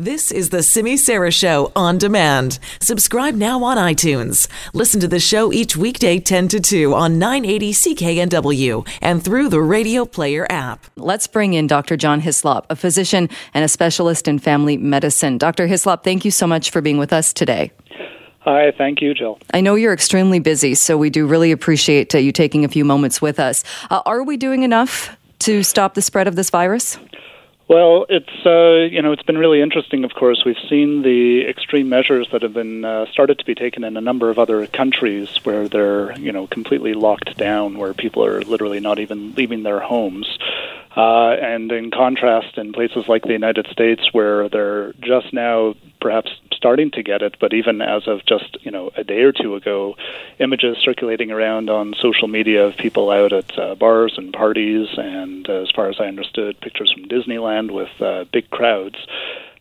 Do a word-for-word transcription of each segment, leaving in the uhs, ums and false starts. This is the Simi Sarah Show On Demand. Subscribe now on iTunes. Listen to the show each weekday ten to two on nine eighty C K N W and through the Radio Player app. Let's bring in Doctor John Hislop, a physician and a specialist in family medicine. Doctor Hislop, thank you so much for being with us today. Hi, thank you, Jill. I know you're extremely busy, so we do really appreciate uh, you taking a few moments with us. Uh, are we doing enough to stop the spread of this virus? Well, it's uh, you know it's been really interesting. Of course, we've seen the extreme measures that have been uh, started to be taken in a number of other countries where they're you know completely locked down, where people are literally not even leaving their homes. Uh, and in contrast, in places like the United States, where they're just now perhaps starting to get it, but even as of just you know a day or two ago, images circulating around on social media of people out at uh, bars and parties, and uh, as far as I understood, pictures from Disneyland with uh, big crowds.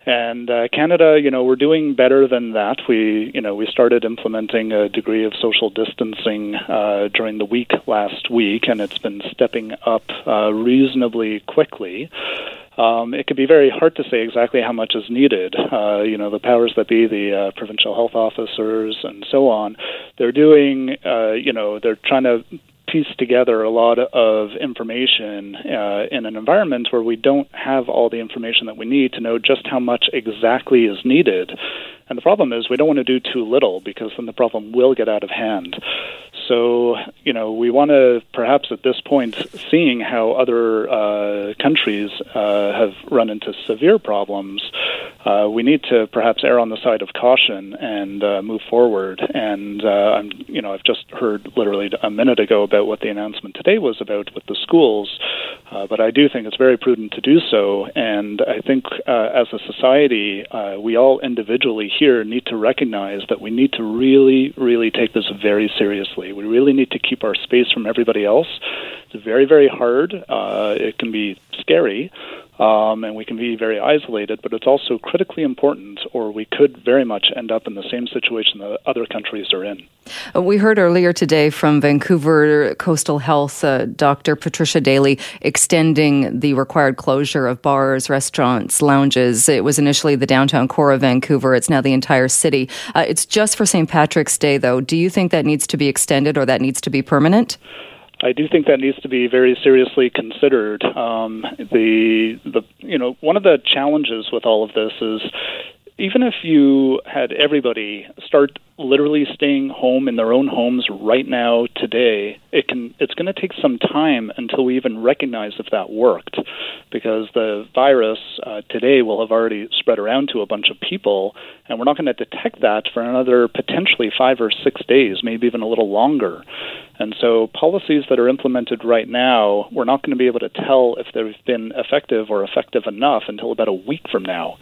And uh, Canada, you know, we're doing better than that. We, you know, we started implementing a degree of social distancing uh, during the week last week, and it's been stepping up uh, reasonably quickly. Um, it could be very hard to say exactly how much is needed. Uh, you know, the powers that be, the uh, provincial health officers and so on, they're doing, uh, you know, they're trying to piece together a lot of information uh, in an environment where we don't have all the information that we need to know just how much exactly is needed. And the problem is we don't want to do too little, because then the problem will get out of hand. So, you know, we want to perhaps at this point, seeing how other uh, countries uh, have run into severe problems, uh, we need to perhaps err on the side of caution and uh, move forward. And, uh, I'm, you know, I've just heard literally a minute ago about what the announcement today was about with the schools, uh, but I do think it's very prudent to do so. And I think uh, as a society, uh, we all individually here need to recognize that we need to really, really take this very seriously. We really need to keep our space from everybody else. It's very, very hard. Uh, it can be scary, um, and we can be very isolated, but it's also critically important, or we could very much end up in the same situation that other countries are in. We heard earlier today from Vancouver Coastal Health, uh, Doctor Patricia Daly, extending the required closure of bars, restaurants, lounges. It was initially the downtown core of Vancouver. It's now the entire city. Uh, it's just for Saint Patrick's Day, though. Do you think that needs to be extended, or that needs to be permanent? I do think that needs to be very seriously considered. Um, the, the, you know, one of the challenges with all of this is, even if you had everybody start literally staying home in their own homes right now today, it can it's going to take some time until we even recognize if that worked, because the virus uh, today will have already spread around to a bunch of people, and we're not going to detect that for another potentially five or six days, maybe even a little longer. And so policies that are implemented right now, we're not going to be able to tell if they've been effective or effective enough until about a week from now,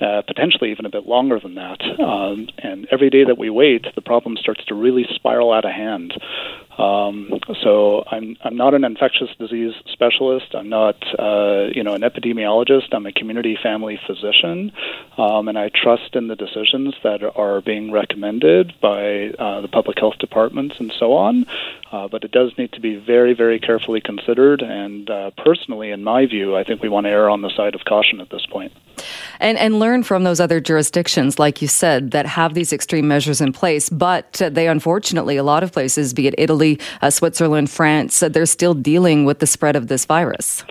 uh, potentially even a bit longer than that. Um, and every day that we wait, the problem starts to really spiral out of hand. Um, so I'm I'm not an infectious disease specialist. I'm not uh, you know an epidemiologist. I'm a community family physician, um, and I trust in the decisions that are being recommended by uh, the public health departments and so on. Uh, but it does need to be very, very carefully considered. And uh, personally, in my view, I think we want to err on the side of caution at this point. And and learn from those other jurisdictions, like you said, that have these extreme measures in place. But they, unfortunately, a lot of places, be it Italy, uh, Switzerland, France, they're still dealing with the spread of this virus.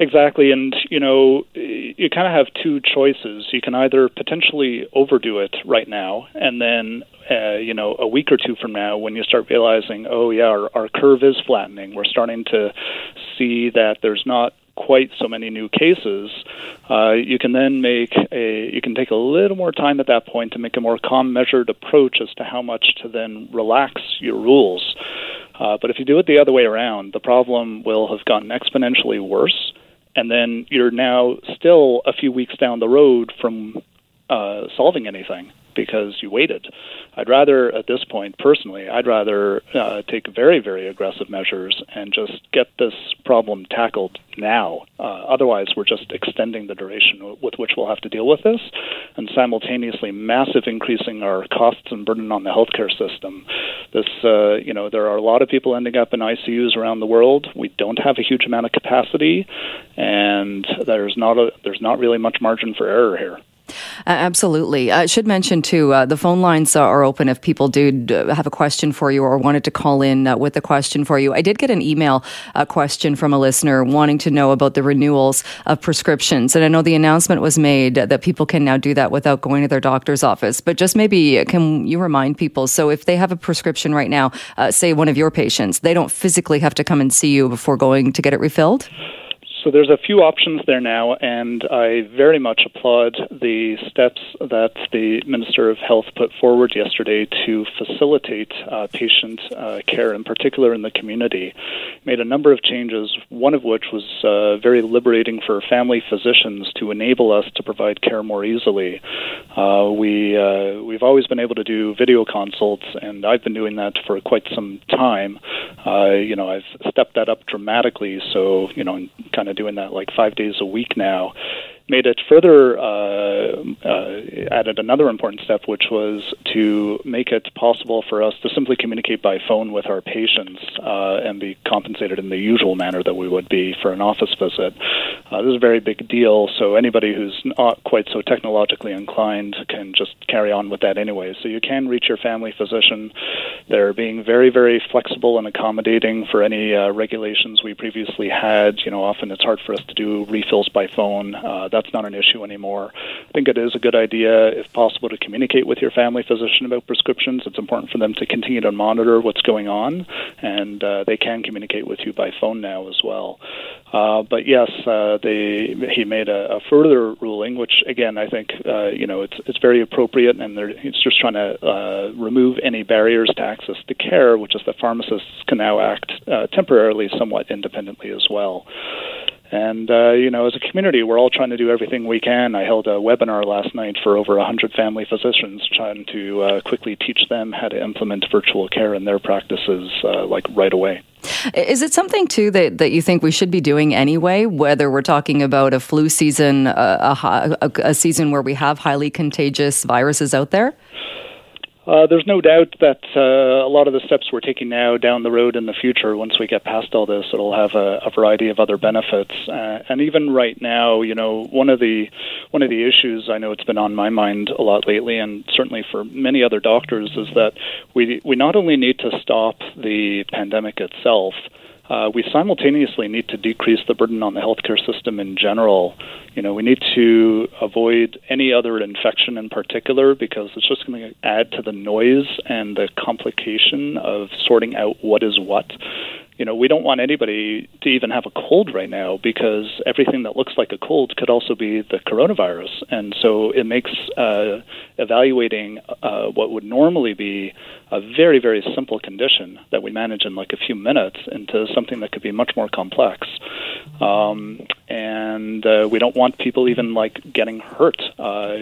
Exactly. And, you know, you kind of have two choices. You can either potentially overdo it right now, and then, uh, you know, a week or two from now, when you start realizing, oh, yeah, our, our curve is flattening, we're starting to see that there's not quite so many new cases, uh, you can then make a, you can take a little more time at that point to make a more calm, measured approach as to how much to then relax your rules. Uh, but if you do it the other way around, the problem will have gotten exponentially worse, and then you're now still a few weeks down the road from uh, solving anything, because you waited. I'd rather, at this point, personally, I'd rather uh, take very, very aggressive measures and just get this problem tackled now. Uh, otherwise, we're just extending the duration with which we'll have to deal with this, and simultaneously massive increasing our costs and burden on the healthcare system. This, uh, you know, there are a lot of people ending up in I C Us around the world. We don't have a huge amount of capacity, and there's not a, there's not really much margin for error here. Absolutely. I should mention, too, uh, the phone lines are open if people do have a question for you or wanted to call in uh, with a question for you. I did get an email uh, question from a listener wanting to know about the renewals of prescriptions. And I know the announcement was made that people can now do that without going to their doctor's office. But just maybe can you remind people, so if they have a prescription right now, uh, say one of your patients, they don't physically have to come and see you before going to get it refilled? So there's a few options there now, and I very much applaud the steps that the Minister of Health put forward yesterday to facilitate uh, patient uh, care, in particular in the community. Made a number of changes, one of which was uh, very liberating for family physicians to enable us to provide care more easily. Uh, we, uh, we've always been able to do video consults, and I've been doing that for quite some time. Uh, you know, I've stepped that up dramatically, so, you know, kind of doing that like five days a week now. Made it further, uh, uh, added another important step, which was to make it possible for us to simply communicate by phone with our patients uh, and be compensated in the usual manner that we would be for an office visit. Uh, this is a very big deal, so anybody who's not quite so technologically inclined can just carry on with that anyway. So you can reach your family physician. They're being very, very flexible and accommodating for any uh, regulations we previously had. You know, often it's hard for us to do refills by phone. Uh, That's not an issue anymore. I think it is a good idea, if possible, to communicate with your family physician about prescriptions. It's important for them to continue to monitor what's going on, and uh, they can communicate with you by phone now as well. Uh, but yes, uh, they, he made a, a further ruling, which again I think uh, you know it's it's very appropriate, and it's just trying to uh, remove any barriers to access to care, which is that pharmacists can now act uh, temporarily, somewhat independently as well. And, uh, you know, as a community, we're all trying to do everything we can. I held a webinar last night for over one hundred family physicians, trying to uh, quickly teach them how to implement virtual care in their practices, uh, like, right away. Is it something, too, that, that you think we should be doing anyway, whether we're talking about a flu season, a, a, a season where we have highly contagious viruses out there? Uh, there's no doubt that uh, a lot of the steps we're taking now down the road in the future, once we get past all this, it'll have a, a variety of other benefits. Uh, and even right now, you know, one of the one of the issues, I know it's been on my mind a lot lately, and certainly for many other doctors, is that we we not only need to stop the pandemic itself, Uh, we simultaneously need to decrease the burden on the healthcare system in general. You know, we need to avoid any other infection in particular, because it's just going to add to the noise and the complication of sorting out what is what. You know, we don't want anybody to even have a cold right now, because everything that looks like a cold could also be the coronavirus. And so it makes uh, evaluating uh, what would normally be a very, very simple condition that we manage in like a few minutes into something that could be much more complex. Um, and uh, we don't want people even like getting hurt,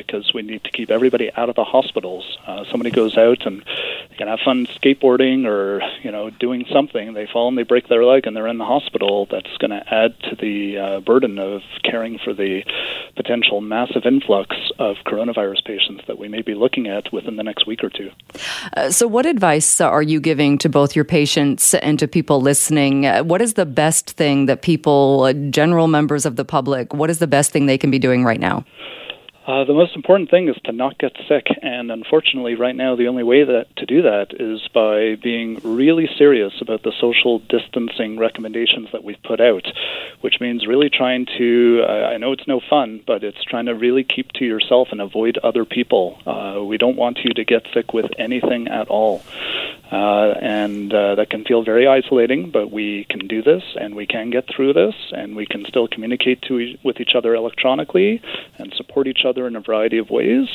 because uh, we need to keep everybody out of the hospitals. Uh, somebody goes out and they can have fun skateboarding or, you know, doing something. They fall and they break their leg and they're in the hospital. That's going to add to the uh, burden of caring for the potential massive influx of coronavirus patients that we may be looking at within the next week or two. Uh, so what advice are you giving to both your patients and to people listening? What is the best thing that people, general members of the public, what is the best thing they can be doing right now? Uh, the most important thing is to not get sick, and unfortunately right now the only way that to do that is by being really serious about the social distancing recommendations that we've put out, which means really trying to, uh, I know it's no fun, but it's trying to really keep to yourself and avoid other people. Uh, we don't want you to get sick with anything at all. Uh, and uh, that can feel very isolating, but we can do this, and we can get through this, and we can still communicate to e- with each other electronically and support each other in a variety of ways.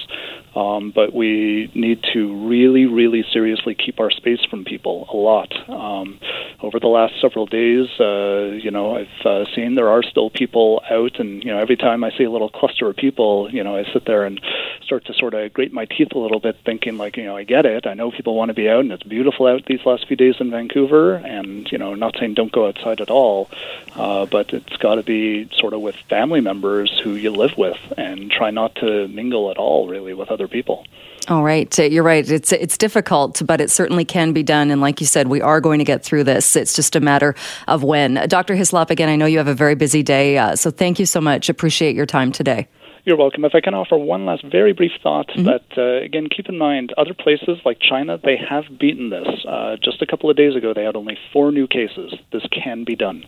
Um, but we need to really, really seriously keep our space from people a lot. Um, over the last several days, uh, you know, I've uh, seen there are still people out, and you know, every time I see a little cluster of people, you know, I sit there and start to sort of grate my teeth a little bit, thinking like, you know, I get it. I know people want to be out, and it's beautiful. beautiful out these last few days in Vancouver, and, you know, not saying don't go outside at all, uh, but it's got to be sort of with family members who you live with, and try not to mingle at all, really, with other people. All right. You're right. It's it's difficult, but it certainly can be done. And like you said, we are going to get through this. It's just a matter of when. Doctor Hislop, again, I know you have a very busy day, uh, so thank you so much. Appreciate your time today. You're welcome. If I can offer one last very brief thought, mm-hmm. that, uh, again, keep in mind, other places like China, they have beaten this. Uh, just a couple of days ago, they had only four new cases. This can be done.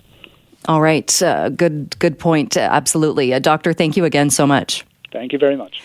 All right. Uh, good, good point. Uh, absolutely. Uh, doctor, thank you again so much. Thank you very much.